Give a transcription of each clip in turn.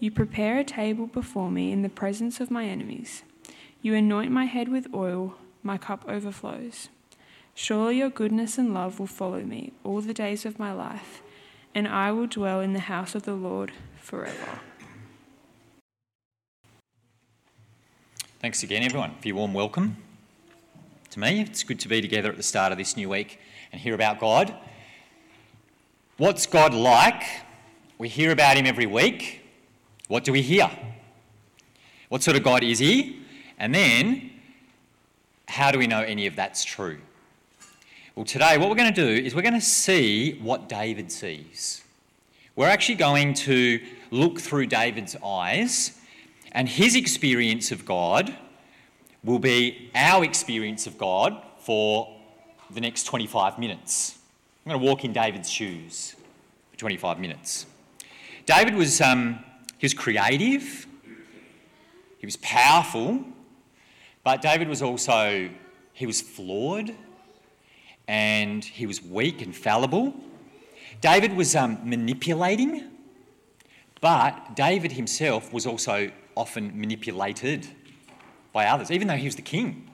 You prepare a table before me in the presence of my enemies. You anoint my head with oil, my cup overflows. Surely your goodness and love will follow me all the days of my life, and I will dwell in the house of the Lord forever. Thanks again, everyone, for your warm welcome to me. It's good to be together at the start of this new week and hear about God. What's God like? We hear about him every week. What do we hear? What sort of God is he? And then, how do we know any of that's true? Well, today what we're going to do is we're going to see what David sees. We're actually going to look through David's eyes, and his experience of God will be our experience of God for the next 25 minutes. I'm going to walk in David's shoes for 25 minutes. David was he was creative, he was powerful, but David was also, he was flawed, and he was weak and fallible. David was manipulating, but David himself was also often manipulated by others, even though he was the king.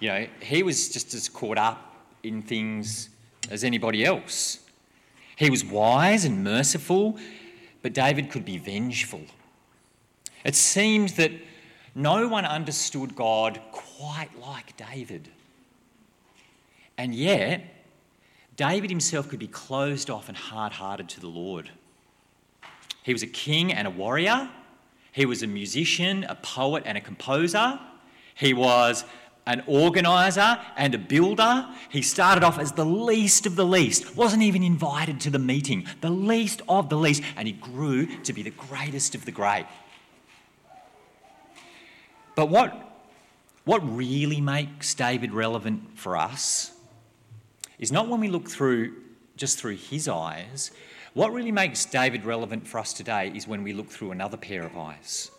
You know, he was just as caught up in things as anybody else. He was wise and merciful, but David could be vengeful. It seemed that no one understood God quite like David. And yet, David himself could be closed off and hard-hearted to the Lord. He was a king and a warrior. He was a musician, a poet and a composer. He was an organiser and a builder. He started off as the least of the least, wasn't even invited to the meeting, the least of the least, and he grew to be the greatest of the great. But what really makes David relevant for us is not when we look through his eyes. What really makes David relevant for us today is when we look through another pair of eyes.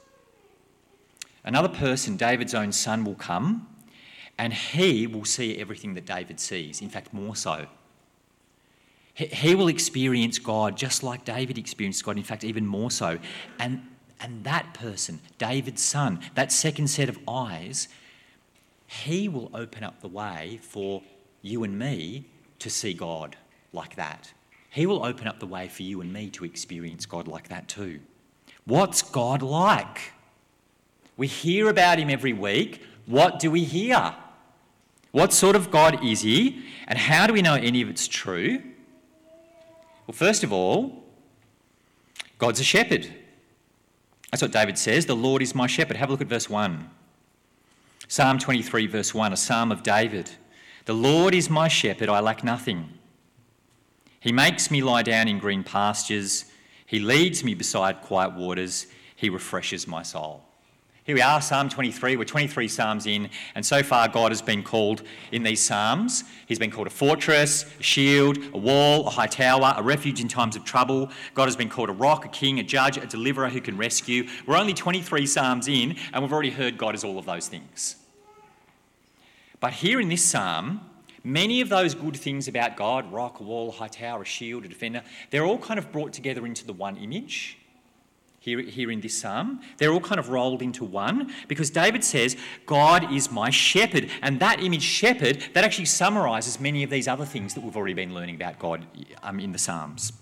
Another person, David's own son, will come, and he will see everything that David sees, in fact, more so. He will experience God just like David experienced God, in fact, even more so. And that person, David's son, that second set of eyes, he will open up the way for you and me to see God like that. He will open up the way for you and me to experience God like that too. What's God like? We hear about him every week. What do we hear? What sort of God is he? And how do we know any of it's true? Well, first of all, God's a shepherd. That's what David says. The Lord is my shepherd. Have a look at verse 1. Psalm 23, verse 1, a psalm of David. The Lord is my shepherd, I lack nothing. He makes me lie down in green pastures. He leads me beside quiet waters. He refreshes my soul. Here we are, Psalm 23. We're 23 psalms in, and so far God has been called in these psalms. He's been called a fortress, a shield, a wall, a high tower, a refuge in times of trouble. God has been called a rock, a king, a judge, a deliverer who can rescue. We're only 23 psalms in, and we've already heard God is all of those things. But here in this psalm, many of those good things about God, rock, a wall, a high tower, a shield, a defender, they're all kind of brought together into the one image. Here in this psalm, they're all kind of rolled into one, because David says, God is my shepherd. And that image, shepherd, that actually summarises many of these other things that we've already been learning about God in the Psalms.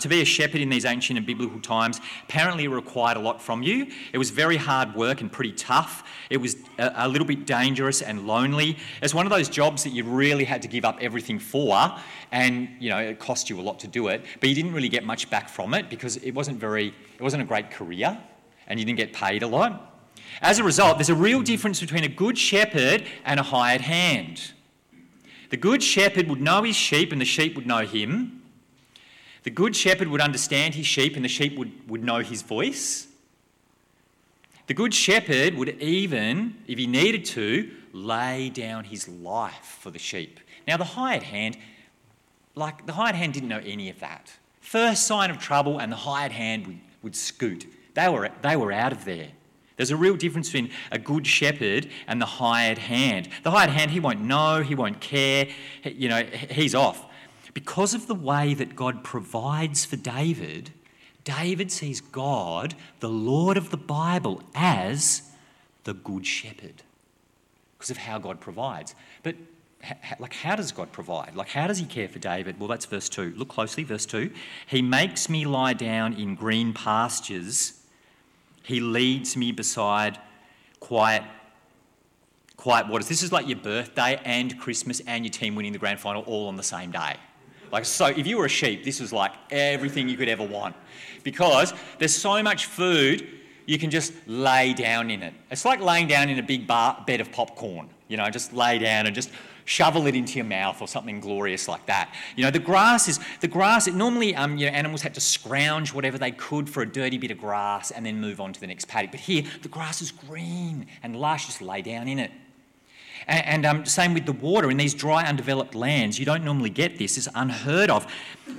To be a shepherd in these ancient and biblical times apparently required a lot from you. It was very hard work and pretty tough. It was a little bit dangerous and lonely. It's one of those jobs that you really had to give up everything for, and you know it cost you a lot to do it, but you didn't really get much back from it because it wasn't a great career, and you didn't get paid a lot. As a result, there's a real difference between a good shepherd and a hired hand. The good shepherd would know his sheep and the sheep would know him. The good shepherd would understand his sheep and the sheep would know his voice. The Good Shepherd would even, if he needed to, lay down his life for the sheep. Now, the hired hand didn't know any of that. First sign of trouble and the hired hand would scoot. They were out of there. There's a real difference between a good shepherd and the hired hand. The hired hand, he won't know, he won't care, he's off. Because of the way that God provides for David, David sees God, the Lord of the Bible, as the good shepherd because of how God provides. But how does God provide? How does he care for David? Well, that's verse 2. Look closely, verse 2. He makes me lie down in green pastures. He leads me beside quiet waters. This is like your birthday and Christmas and your team winning the grand final all on the same day. So if you were a sheep, this was like everything you could ever want because there's so much food, you can just lay down in it. It's like laying down in a big bed of popcorn, just lay down and just shovel it into your mouth or something glorious like that. The grass. Normally, animals had to scrounge whatever they could for a dirty bit of grass and then move on to the next paddock. But here, the grass is green and lush. Just lay down in it. And same with the water. In these dry, undeveloped lands, you don't normally get this. It's unheard of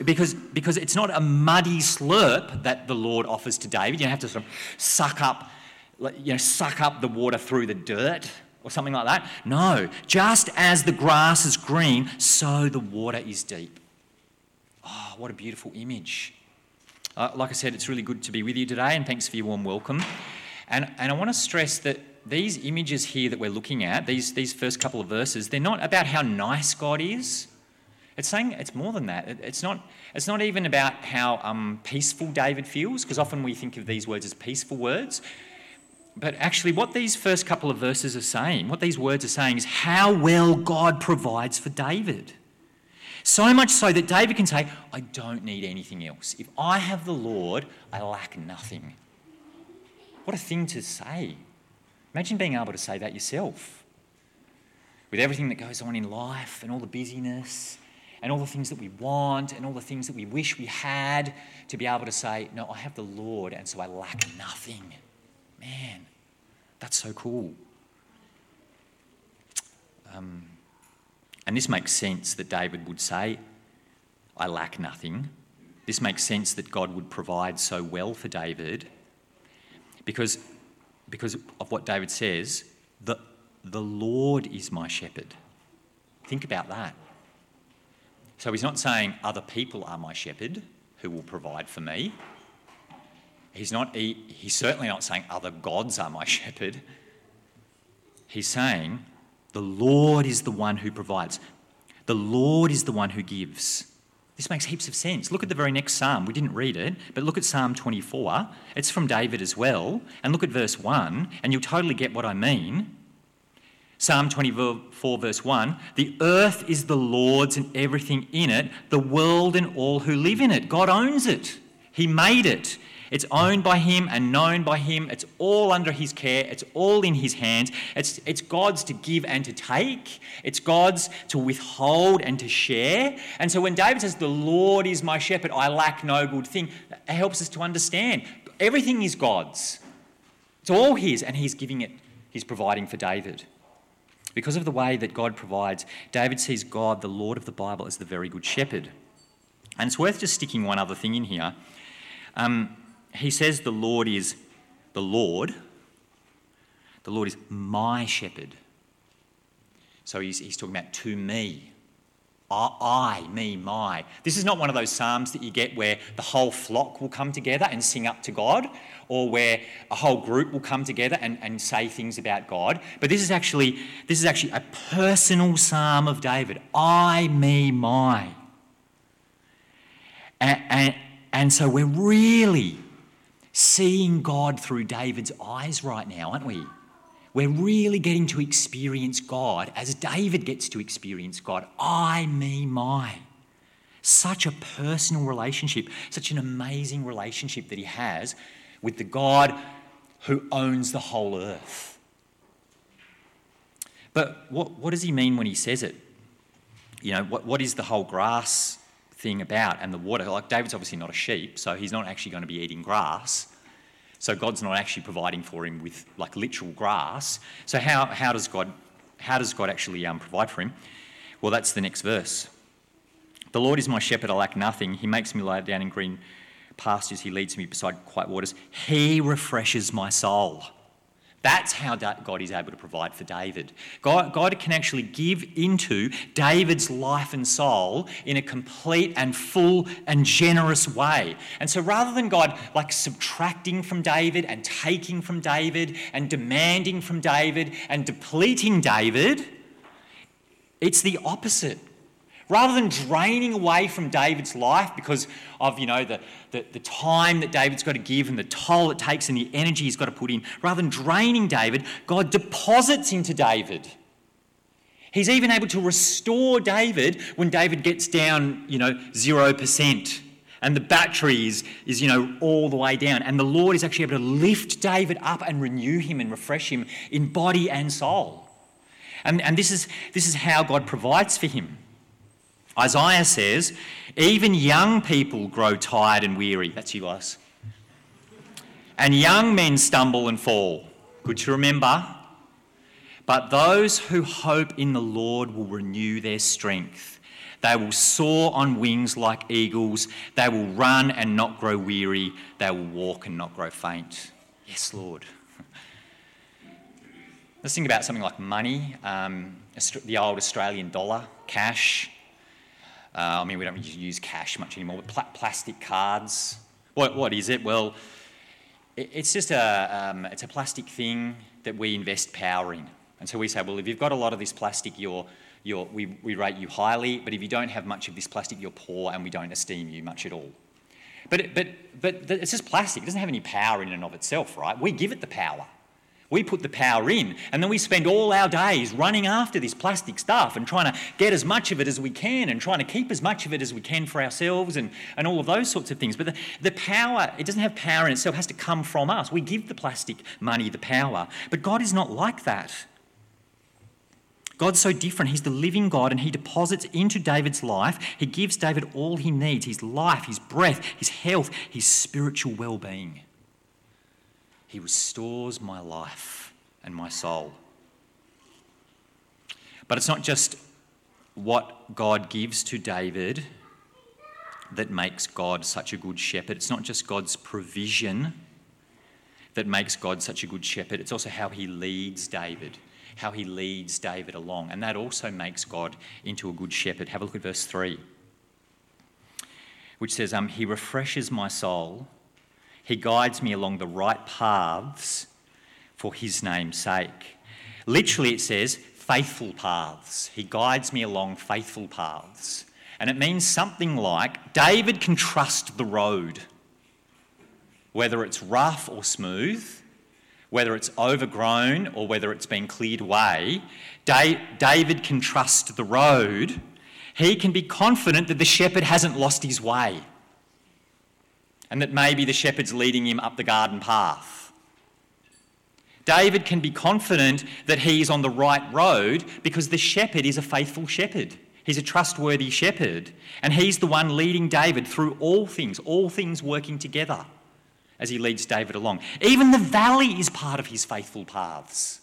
because it's not a muddy slurp that the Lord offers to David. You don't have to sort of suck up the water through the dirt or something like that. No, just as the grass is green, so the water is deep. Oh, what a beautiful image. Like I said, it's really good to be with you today, and thanks for your warm welcome. And I want to stress that these images here that we're looking at, these first couple of verses, they're not about how nice God is. It's saying it's more than that. It's not even about how peaceful David feels, because often we think of these words as peaceful words. But actually what these first couple of verses are saying, what these words are saying is how well God provides for David. So much so that David can say, I don't need anything else. If I have the Lord, I lack nothing. What a thing to say. Imagine being able to say that yourself. With everything that goes on in life and all the busyness and all the things that we want and all the things that we wish we had, to be able to say, no, I have the Lord and so I lack nothing. Man, that's so cool. And this makes sense that David would say, I lack nothing. This makes sense that God would provide so well for David because of what David says, the Lord is my shepherd. Think about that. So he's not saying other people are my shepherd who will provide for me. He's certainly not saying other gods are my shepherd. He's saying the Lord is the one who provides. The Lord is the one who gives. This makes heaps of sense. Look at the very next psalm. We didn't read it, but look at Psalm 24. It's from David as well. And look at verse 1, and you'll totally get what I mean. Psalm 24, verse 1, the earth is the Lord's and everything in it, the world and all who live in it. God owns it. He made it. It's owned by him and known by him. It's all under his care. It's all in his hands. It's God's to give and to take. It's God's to withhold and to share. And so when David says, the Lord is my shepherd, I lack no good thing, it helps us to understand everything is God's. It's all his and he's giving it. He's providing for David. Because of the way that God provides, David sees God, the Lord of the Bible, as the very good shepherd. And it's worth just sticking one other thing in here. He says the Lord is the Lord. The Lord is my shepherd. So he's talking about to me. I, me, my. This is not one of those psalms that you get where the whole flock will come together and sing up to God, or where a whole group will come together and say things about God. But this is actually a personal psalm of David. I, me, my. And so we're really seeing God through David's eyes right now, aren't we? We're really getting to experience God as David gets to experience God. I, me, my. Such a personal relationship, such an amazing relationship that he has with the God who owns the whole earth. But what does he mean when he says it? What is the whole grass thing about and the water? David's obviously not a sheep, so he's not actually going to be eating grass. So God's not actually providing for him with like literal grass. So how does God actually provide for him? Well, that's the next verse. The Lord is my shepherd, I lack nothing. He makes me lie down in green pastures. He leads me beside quiet waters. He refreshes my soul. That's how God is able to provide for David. God can actually give into David's life and soul in a complete and full and generous way. And so rather than God like subtracting from David and taking from David and demanding from David and depleting David, it's the opposite. Rather than draining away from David's life because of, you know, the time that David's got to give and the toll it takes and the energy he's got to put in, rather than draining David, God deposits into David. He's even able to restore David when David gets down, 0%. And the battery is, all the way down. And the Lord is actually able to lift David up and renew him and refresh him in body and soul. And this is how God provides for him. Isaiah says, even young people grow tired and weary. That's you guys. And young men stumble and fall. Good to remember. But those who hope in the Lord will renew their strength. They will soar on wings like eagles. They will run and not grow weary. They will walk and not grow faint. Yes, Lord. Let's think about something like money, the old Australian dollar, cash. We don't use cash much anymore, but plastic cards. What is it? Well, it's just a plastic thing that we invest power in. And so we say, well, if you've got a lot of this plastic, we rate you highly, but if you don't have much of this plastic, you're poor and we don't esteem you much at all. But it's just plastic. It doesn't have any power in and of itself, right? We give it the power. We put the power in, and then we spend all our days running after this plastic stuff and trying to get as much of it as we can and trying to keep as much of it as we can for ourselves and all of those sorts of things. But the power, it doesn't have power in itself. It has to come from us. We give the plastic money the power. But God is not like that. God's so different. He's the living God, and he deposits into David's life. He gives David all he needs, his life, his breath, his health, his spiritual well-being. He restores my life and my soul. But it's not just what God gives to David that makes God such a good shepherd. It's not just God's provision that makes God such a good shepherd. It's also how he leads David, along. And that also makes God into a good shepherd. Have a look at verse 3, which says, he refreshes my soul. He guides me along the right paths for his name's sake. Literally, it says faithful paths. He guides me along faithful paths. And it means something like David can trust the road, whether it's rough or smooth, whether it's overgrown or whether it's been cleared away. David can trust the road. He can be confident that the shepherd hasn't lost his way. And that maybe the shepherd's leading him up the garden path. David can be confident that he is on the right road because the shepherd is a faithful shepherd. He's a trustworthy shepherd. And he's the one leading David through all things working together as he leads David along. Even the valley is part of his faithful paths.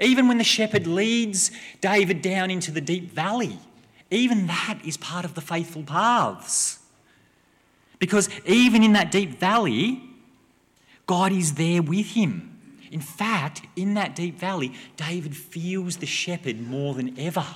Even when the shepherd leads David down into the deep valley, even that is part of the faithful paths. Because even in that deep valley, God is there with him. In fact, in that deep valley, David feels the shepherd more than ever.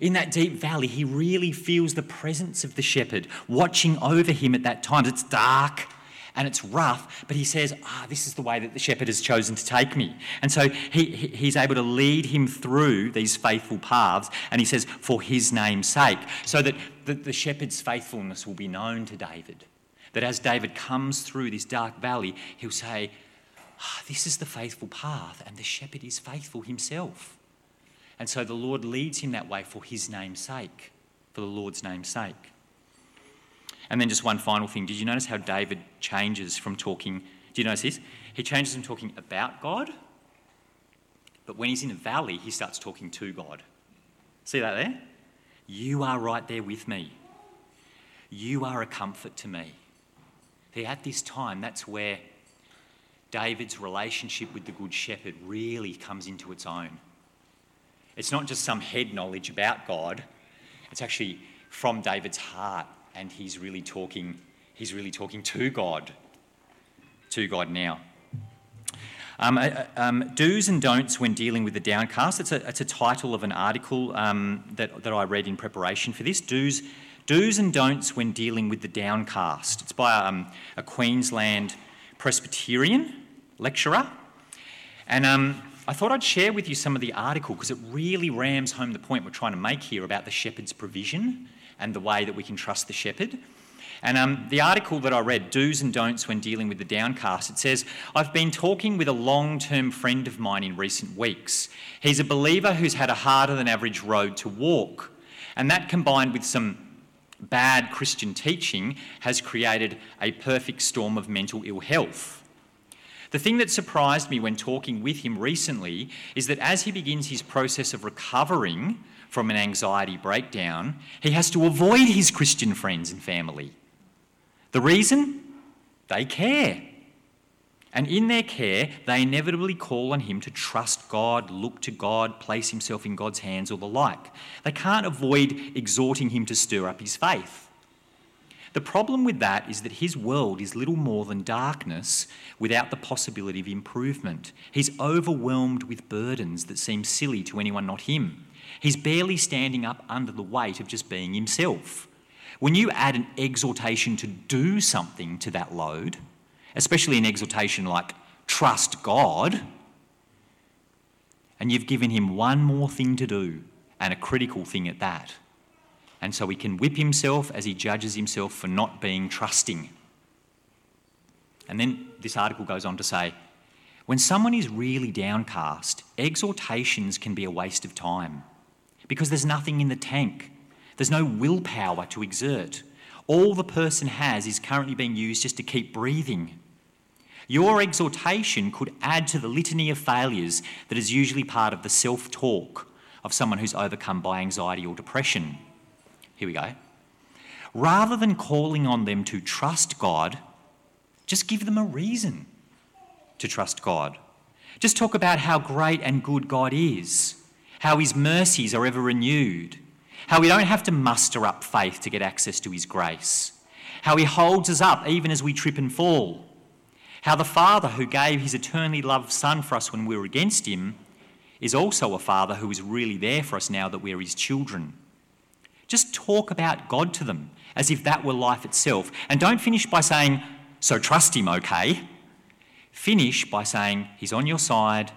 In that deep valley, he really feels the presence of the shepherd watching over him at that time. It's dark and it's rough, but he says, this is the way that the shepherd has chosen to take me. And so he's able to lead him through these faithful paths, and he says, for his name's sake, so that the shepherd's faithfulness will be known to David. That as David comes through this dark valley, he'll say, this is the faithful path, and the shepherd is faithful himself. And so the Lord leads him that way for his name's sake, for the Lord's name's sake. And then just one final thing. Did you notice how David changes from talking? Do you notice this? He changes from talking about God, but when he's in a valley, he starts talking to God. See that there? You are right there with me. You are a comfort to me. that at this time, that's where David's relationship with the Good Shepherd really comes into its own. It's not just some head knowledge about God. It's actually from David's heart, and he's really talking to God now. Do's and don'ts when dealing with the downcast. It's a title of an article that I read in preparation for this. Do's and don'ts when dealing with the downcast. It's by a Queensland Presbyterian lecturer, and I thought I'd share with you some of the article because it really rams home the point we're trying to make here about the shepherd's provision and the way that we can trust the shepherd. And the article that I read, Do's and Don'ts When Dealing with the Downcast, it says, I've been talking with a long-term friend of mine in recent weeks. He's a believer who's had a harder-than-average road to walk, and that combined with some bad Christian teaching has created a perfect storm of mental ill health. The thing that surprised me when talking with him recently is that as he begins his process of recovering from an anxiety breakdown, he has to avoid his Christian friends and family. The reason? They care. And in their care, they inevitably call on him to trust God, look to God, place himself in God's hands, or the like. They can't avoid exhorting him to stir up his faith. The problem with that is that his world is little more than darkness without the possibility of improvement. He's overwhelmed with burdens that seem silly to anyone not him. He's barely standing up under the weight of just being himself. When you add an exhortation to do something to that load, especially an exhortation like trust God, and you've given him one more thing to do, and a critical thing at that. And so he can whip himself as he judges himself for not being trusting. And then this article goes on to say, when someone is really downcast, exhortations can be a waste of time because there's nothing in the tank. There's no willpower to exert. All the person has is currently being used just to keep breathing. Your exhortation could add to the litany of failures that is usually part of the self-talk of someone who's overcome by anxiety or depression. Here we go. Rather than calling on them to trust God, just give them a reason to trust God. Just talk about how great and good God is, how his mercies are ever renewed, how we don't have to muster up faith to get access to his grace, how he holds us up even as we trip and fall, how the Father who gave his eternally loved Son for us when we were against him is also a Father who is really there for us now that we're his children. Just talk about God to them as if that were life itself. And don't finish by saying, so trust him, okay? Finish by saying, he's on your side.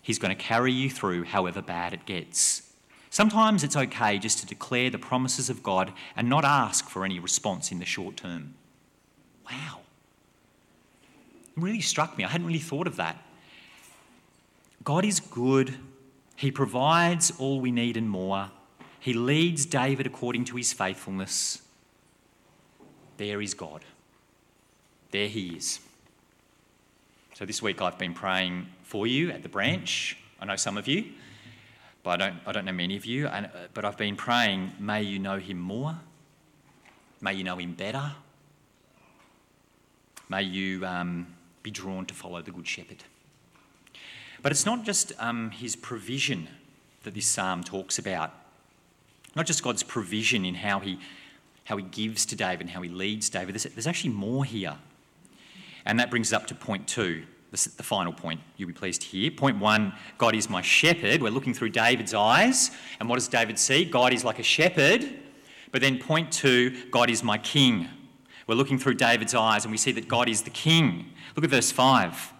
He's going to carry you through however bad it gets. Sometimes it's okay just to declare the promises of God and not ask for any response in the short term. Wow. It really struck me. I hadn't really thought of that. God is good. He provides all we need and more. He leads David according to his faithfulness. There is God. There he is. So this week I've been praying for you at the branch. I know some of you, but I don't know many of you. But I've been praying, may you know him more. May you know him better. May you be drawn to follow the Good Shepherd. But it's not just his provision that this psalm talks about. Not just God's provision in how he gives to David and how he leads David. There's actually more here. And that brings us up to point 2, the final point. You'll be pleased to hear. Point 1, God is my shepherd. We're looking through David's eyes. And what does David see? God is like a shepherd. But then point 2, God is my king. We're looking through David's eyes and we see that God is the king. Look at verse 5.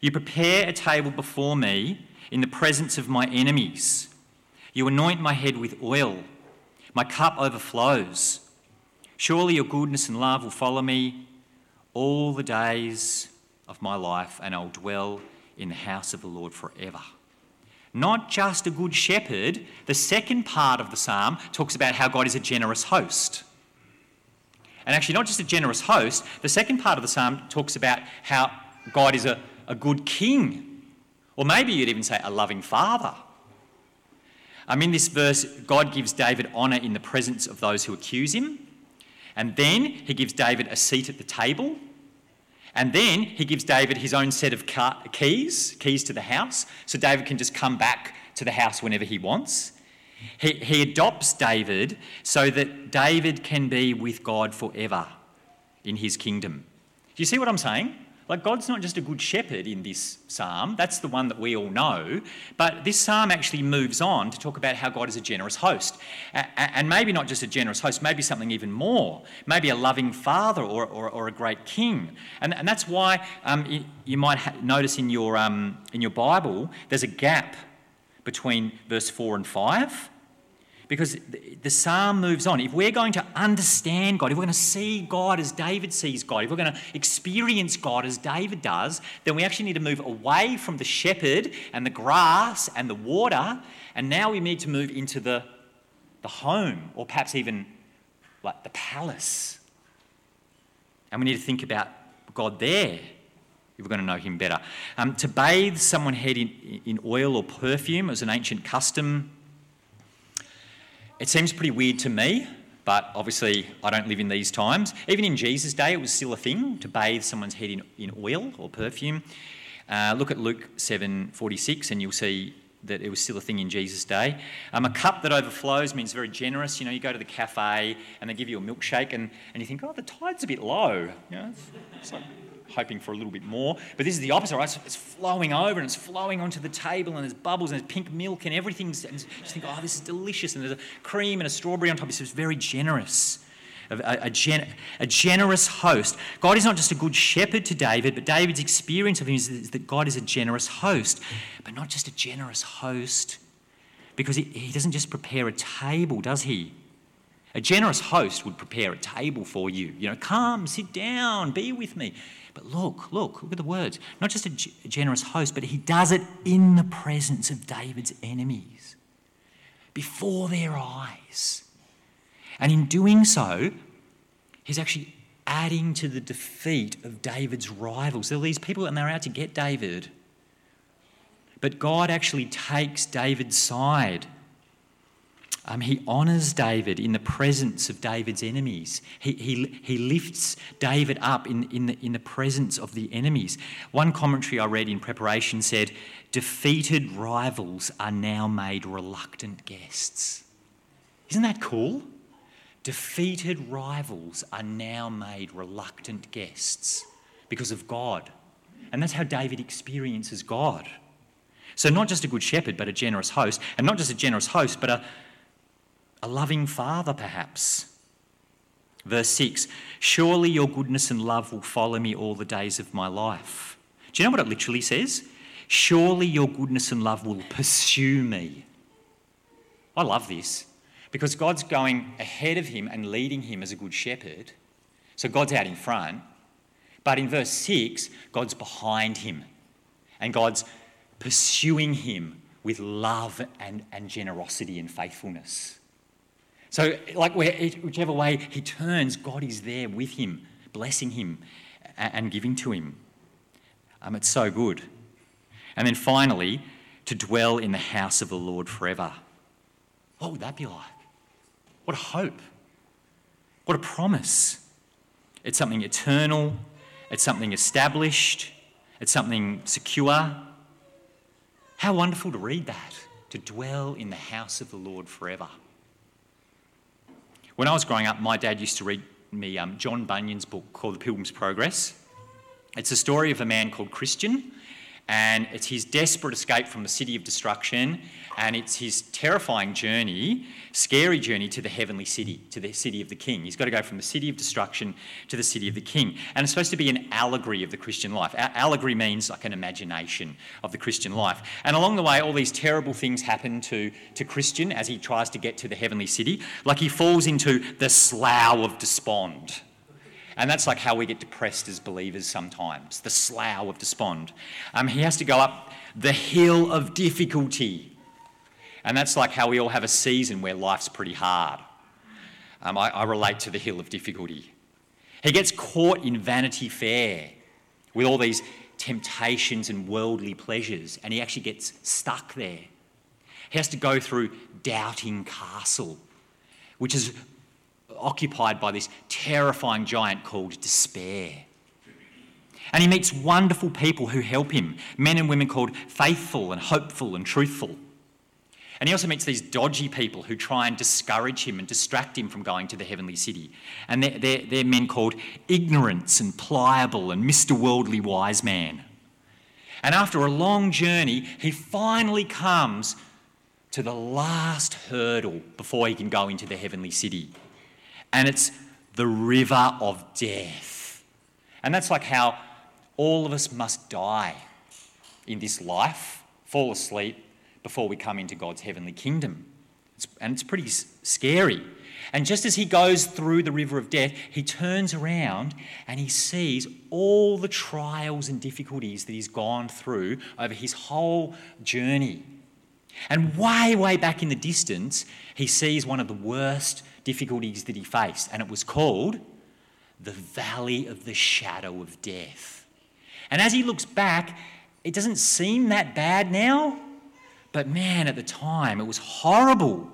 You prepare a table before me in the presence of my enemies. You anoint my head with oil. My cup overflows. Surely your goodness and love will follow me all the days of my life, and I'll dwell in the house of the Lord forever. Not just a good shepherd. The second part of the psalm talks about how God is a generous host. And actually, not just a generous host. The second part of the psalm talks about how God is a good king. Or maybe you'd even say a loving father. In this verse, God gives David honour in the presence of those who accuse him. And then he gives David a seat at the table. And then he gives David his own set of keys to the house, so David can just come back to the house whenever he wants. He adopts David so that David can be with God forever in his kingdom. Do you see what I'm saying? Like, God's not just a good shepherd in this psalm. That's the one that we all know. But this psalm actually moves on to talk about how God is a generous host. And maybe not just a generous host, maybe something even more. Maybe a loving father or a great king. And that's why you might notice in your Bible there's a gap between verse 4 and 5. Because the psalm moves on. If we're going to understand God, if we're going to see God as David sees God, if we're going to experience God as David does, then we actually need to move away from the shepherd and the grass and the water, and now we need to move into the home, or perhaps even like the palace. And we need to think about God there if we're going to know him better. To bathe someone's head in oil or perfume was an ancient custom. It seems pretty weird to me, but obviously I don't live in these times. Even in Jesus' day, it was still a thing to bathe someone's head in oil or perfume. Look at Luke 7:46 and you'll see that it was still a thing in Jesus' day. A cup that overflows means very generous. You know, you go to the cafe and they give you a milkshake and you think, oh, the tide's a bit low. You know, it's like hoping for a little bit more. But this is the opposite, right? So it's flowing over and it's flowing onto the table and there's bubbles and there's pink milk and everything. And you just think, oh, this is delicious. And there's a cream and a strawberry on top. It's very generous. A generous host. God is not just a good shepherd to David, but David's experience of him is that God is a generous host. But not just a generous host, because he doesn't just prepare a table, does he? A generous host would prepare a table for you. You know, come, sit down, be with me. But look at the words. Not just a generous host, but he does it in the presence of David's enemies, before their eyes. And in doing so, he's actually adding to the defeat of David's rivals. There are these people and they're out to get David. But God actually takes David's side. He honours David in the presence of David's enemies. He lifts David up in the presence of the enemies. One commentary I read in preparation said, defeated rivals are now made reluctant guests. Isn't that cool? Defeated rivals are now made reluctant guests because of God. And that's how David experiences God. So not just a good shepherd, but a generous host. And not just a generous host, but a loving father, perhaps. Verse 6, surely your goodness and love will follow me all the days of my life. Do you know what it literally says? Surely your goodness and love will pursue me. I love this, because God's going ahead of him and leading him as a good shepherd. So God's out in front. But in verse 6, God's behind him and God's pursuing him with love and generosity and faithfulness. So like whichever way he turns, God is there with him, blessing him and giving to him. It's so good. And then finally, to dwell in the house of the Lord forever. What would that be like? What a hope. What a promise. It's something eternal. It's something established. It's something secure. How wonderful to read that, to dwell in the house of the Lord forever. When I was growing up, my dad used to read me John Bunyan's book called The Pilgrim's Progress. It's a story of a man called Christian, and it's his desperate escape from the city of destruction, and it's his terrifying journey, scary journey to the heavenly city, to the city of the king. He's got to go from the city of destruction to the city of the king. And it's supposed to be an allegory of the Christian life. Allegory means like an imagination of the Christian life. And along the way, all these terrible things happen to Christian as he tries to get to the heavenly city. Like, he falls into the slough of despond. And that's like how we get depressed as believers sometimes, the slough of despond. He has to go up the hill of difficulty. And that's like how we all have a season where life's pretty hard. I relate to the hill of difficulty. He gets caught in Vanity Fair with all these temptations and worldly pleasures, and he actually gets stuck there. He has to go through Doubting Castle, which is occupied by this terrifying giant called despair. And he meets wonderful people who help him, men and women called faithful and hopeful and truthful. And he also meets these dodgy people who try and discourage him and distract him from going to the heavenly city. And they're men called ignorance and pliable and Mr. Worldly Wise Man. And after a long journey, he finally comes to the last hurdle before he can go into the heavenly city. And it's the river of death. And that's like how all of us must die in this life, fall asleep, before we come into God's heavenly kingdom. And it's pretty scary. And just as he goes through the river of death, he turns around and he sees all the trials and difficulties that he's gone through over his whole journey. And way, way back in the distance, he sees one of the worst difficulties that he faced, and it was called the Valley of the Shadow of Death. And as he looks back, it doesn't seem that bad now. But man, at the time, it was horrible.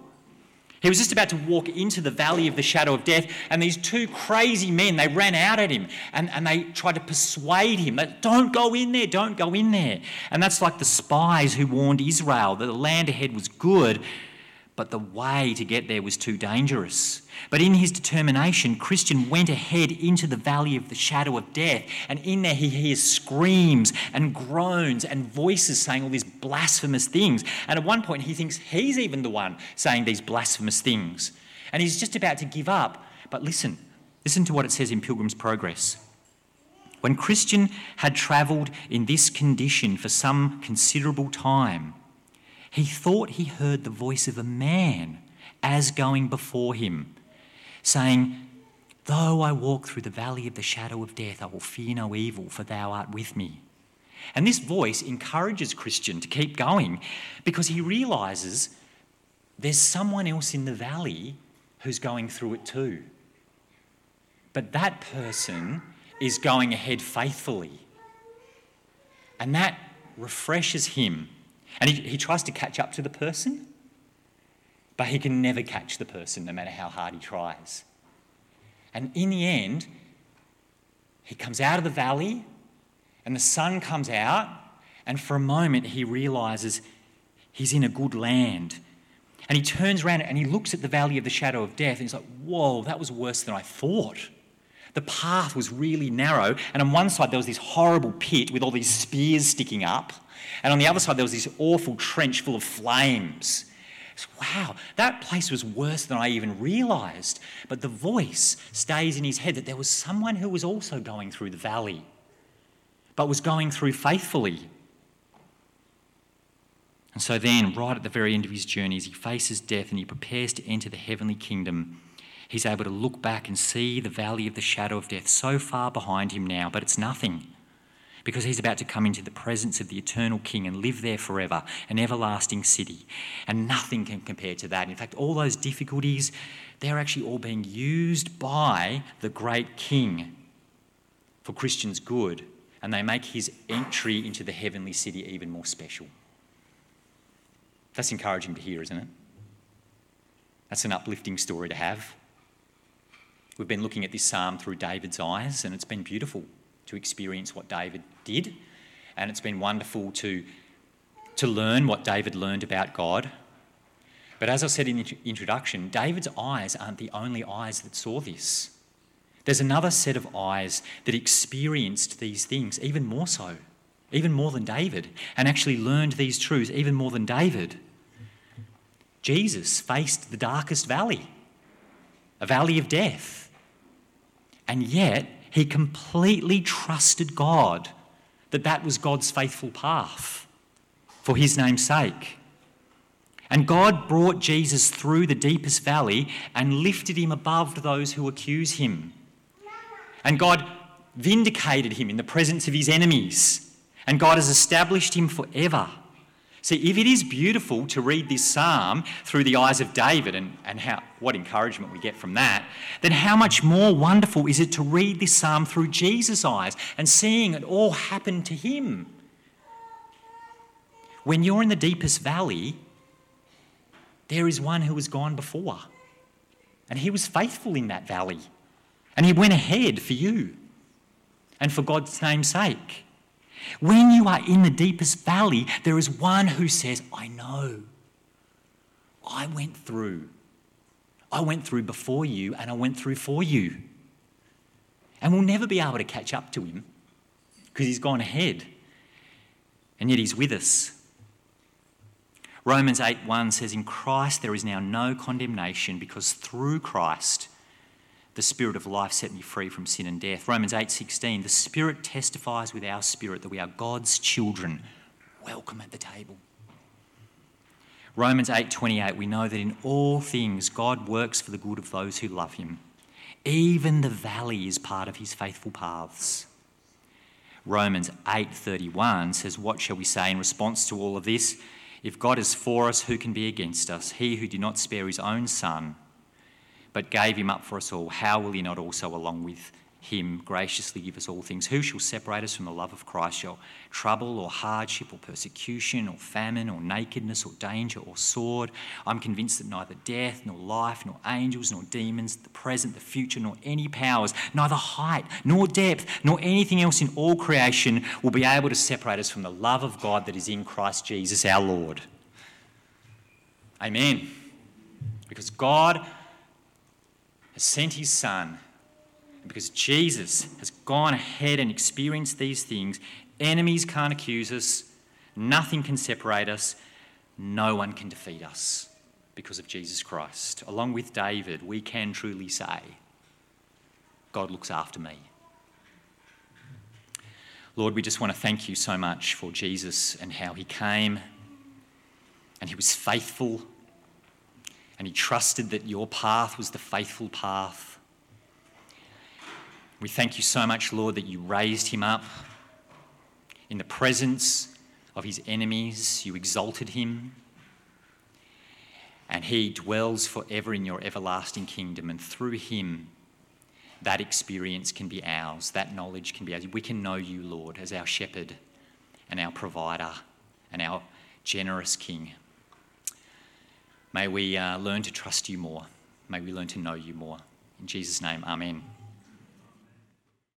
He was just about to walk into the Valley of the Shadow of Death, and these two crazy men, they ran out at him and they tried to persuade him that don't go in there, don't go in there. And that's like the spies who warned Israel that the land ahead was good, but the way to get there was too dangerous. But in his determination, Christian went ahead into the Valley of the Shadow of Death, and in there he hears screams and groans and voices saying all these blasphemous things. And at one point he thinks he's even the one saying these blasphemous things. And he's just about to give up. But listen to what it says in Pilgrim's Progress. When Christian had travelled in this condition for some considerable time, he thought he heard the voice of a man as going before him, saying, "Though I walk through the valley of the shadow of death, I will fear no evil, for thou art with me." And this voice encourages Christian to keep going because he realises there's someone else in the valley who's going through it too. But that person is going ahead faithfully. And that refreshes him. And he tries to catch up to the person, but he can never catch the person no matter how hard he tries. And in the end, he comes out of the valley and the sun comes out, and for a moment he realises he's in a good land. And he turns around and he looks at the valley of the shadow of death and he's like, whoa, that was worse than I thought. The path was really narrow, and on one side there was this horrible pit with all these spears sticking up, and on the other side there was this awful trench full of flames. Wow, that place was worse than I even realised. But the voice stays in his head that there was someone who was also going through the valley, but was going through faithfully. And so then, right at the very end of his journey, as he faces death and he prepares to enter the heavenly kingdom, he's able to look back and see the valley of the shadow of death so far behind him now, but it's nothing, because he's about to come into the presence of the eternal King and live there forever, an everlasting city. And nothing can compare to that. In fact, all those difficulties, they're actually all being used by the great King for Christians' good, and they make his entry into the heavenly city even more special. That's encouraging to hear, isn't it? That's an uplifting story to have. We've been looking at this psalm through David's eyes, and it's been beautiful to experience what David did, and it's been wonderful to learn what David learned about God. But as I said in the introduction, David's eyes aren't the only eyes that saw this. There's another set of eyes that experienced these things even more so, even more than David, and actually learned these truths even more than David. Jesus faced the darkest valley, a valley of death. And yet, he completely trusted God that that was God's faithful path for his name's sake. And God brought Jesus through the deepest valley and lifted him above those who accuse him. And God vindicated him in the presence of his enemies. And God has established him forever. See, if it is beautiful to read this psalm through the eyes of David and what encouragement we get from that, then how much more wonderful is it to read this psalm through Jesus' eyes and seeing it all happen to him? When you're in the deepest valley, there is one who has gone before. And he was faithful in that valley. And he went ahead for you and for God's name's sake. When you are in the deepest valley, there is one who says, I know. I went through. I went through before you and I went through for you. And we'll never be able to catch up to him because he's gone ahead. And yet he's with us. Romans 8:1 says, in Christ there is now no condemnation, because through Christ the Spirit of life set me free from sin and death. Romans 8:16, the Spirit testifies with our spirit that we are God's children. Welcome at the table. Romans 8:28, we know that in all things God works for the good of those who love him. Even the valley is part of his faithful paths. Romans 8:31 says, what shall we say in response to all of this? If God is for us, who can be against us? He who did not spare his own son, but gave him up for us all, how will he not also along with him graciously give us all things? Who shall separate us from the love of Christ? Shall trouble or hardship or persecution or famine or nakedness or danger or sword? I'm convinced that neither death nor life nor angels nor demons, the present, the future, nor any powers, neither height nor depth nor anything else in all creation will be able to separate us from the love of God that is in Christ Jesus our Lord. Amen. Because God has sent his Son, because Jesus has gone ahead and experienced these things, enemies can't accuse us, nothing can separate us, no one can defeat us because of Jesus Christ. Along with David, we can truly say, God looks after me. Lord, we just want to thank you so much for Jesus and how he came and he was faithful and he trusted that your path was the faithful path. We thank you so much, Lord, that you raised him up in the presence of his enemies. You exalted him, and he dwells forever in your everlasting kingdom. And through him, that experience can be ours, that knowledge can be ours. We can know you, Lord, as our shepherd and our provider and our generous king. May we learn to trust you more. May we learn to know you more. In Jesus' name, amen.